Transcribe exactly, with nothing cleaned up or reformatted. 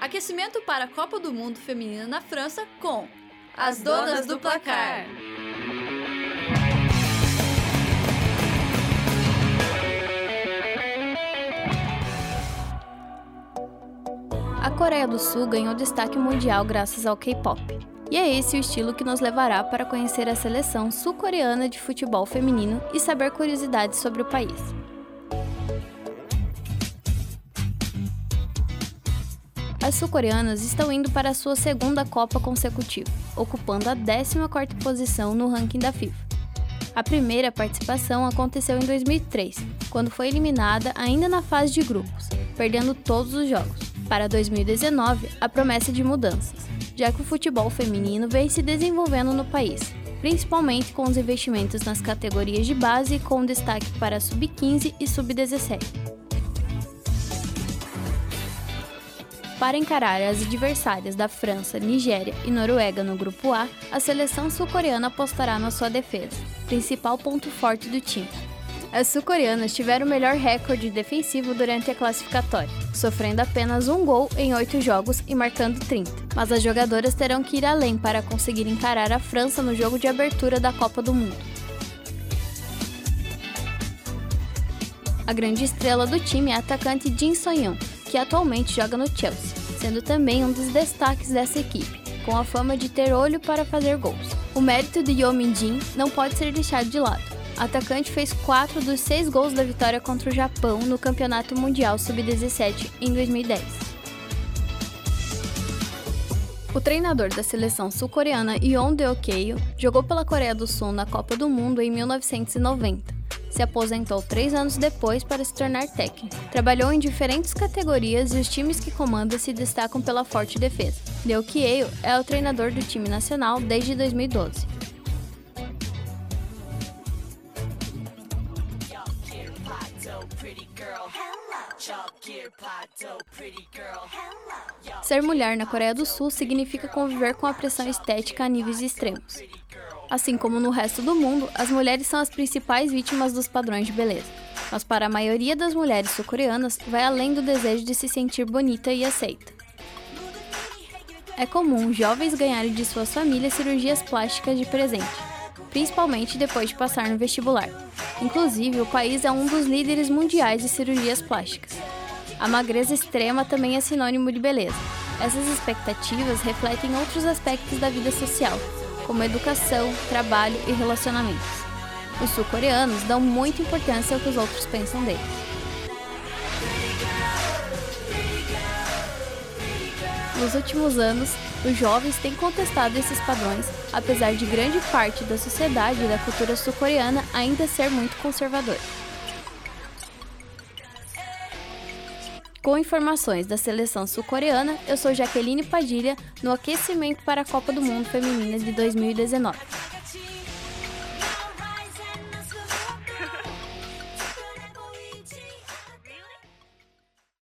Aquecimento para a Copa do Mundo Feminina na França com As, As Donas, Donas do, do Placar. Placar. A Coreia do Sul ganhou destaque mundial graças ao K-pop. E é esse o estilo que nos levará para conhecer a seleção sul-coreana de futebol feminino e saber curiosidades sobre o país. As sul-coreanas estão indo para a sua segunda Copa consecutiva, ocupando a décima quarta posição no ranking da FIFA. A primeira participação aconteceu em dois mil e três, quando foi eliminada ainda na fase de grupos, perdendo todos os jogos. Para dois mil e dezenove, a promessa de mudanças, já que o futebol feminino vem se desenvolvendo no país, principalmente com os investimentos nas categorias de base, com destaque para a sub quinze e sub dezessete. Para encarar as adversárias da França, Nigéria e Noruega no grupo A, a seleção sul-coreana apostará na sua defesa, principal ponto forte do time. As sul-coreanas tiveram o melhor recorde defensivo durante a classificatória, sofrendo apenas um gol em oito jogos e marcando trinta. Mas as jogadoras terão que ir além para conseguir encarar a França no jogo de abertura da Copa do Mundo. A grande estrela do time é a atacante Jin Soyeon, que atualmente joga no Chelsea, sendo também um dos destaques dessa equipe, com a fama de ter olho para fazer gols. O mérito de Yo Min Jin não pode ser deixado de lado. O atacante fez quatro dos seis gols da vitória contra o Japão no Campeonato Mundial sub dezessete em dois mil e dez. O treinador da seleção sul-coreana, Yeon Deokyo, jogou pela Coreia do Sul na Copa do Mundo em mil novecentos e noventa. Se aposentou três anos depois para se tornar técnico. Trabalhou em diferentes categorias e os times que comanda se destacam pela forte defesa. Deok-hyeo é o treinador do time nacional desde dois mil e doze. Ser mulher na Coreia do Sul significa conviver com a pressão estética a níveis extremos. Assim como no resto do mundo, as mulheres são as principais vítimas dos padrões de beleza. Mas para a maioria das mulheres sul-coreanas, vai além do desejo de se sentir bonita e aceita. É comum jovens ganharem de suas famílias cirurgias plásticas de presente, principalmente depois de passar no vestibular. Inclusive, o país é um dos líderes mundiais de cirurgias plásticas. A magreza extrema também é sinônimo de beleza. Essas expectativas refletem outros aspectos da vida social, como educação, trabalho e relacionamentos. Os sul-coreanos dão muita importância ao que os outros pensam deles. Nos últimos anos, os jovens têm contestado esses padrões, apesar de grande parte da sociedade e da cultura sul-coreana ainda ser muito conservadora. Com informações da seleção sul-coreana, eu sou Jaqueline Padilha no Aquecimento para a Copa do Mundo Feminina de dois mil e dezenove.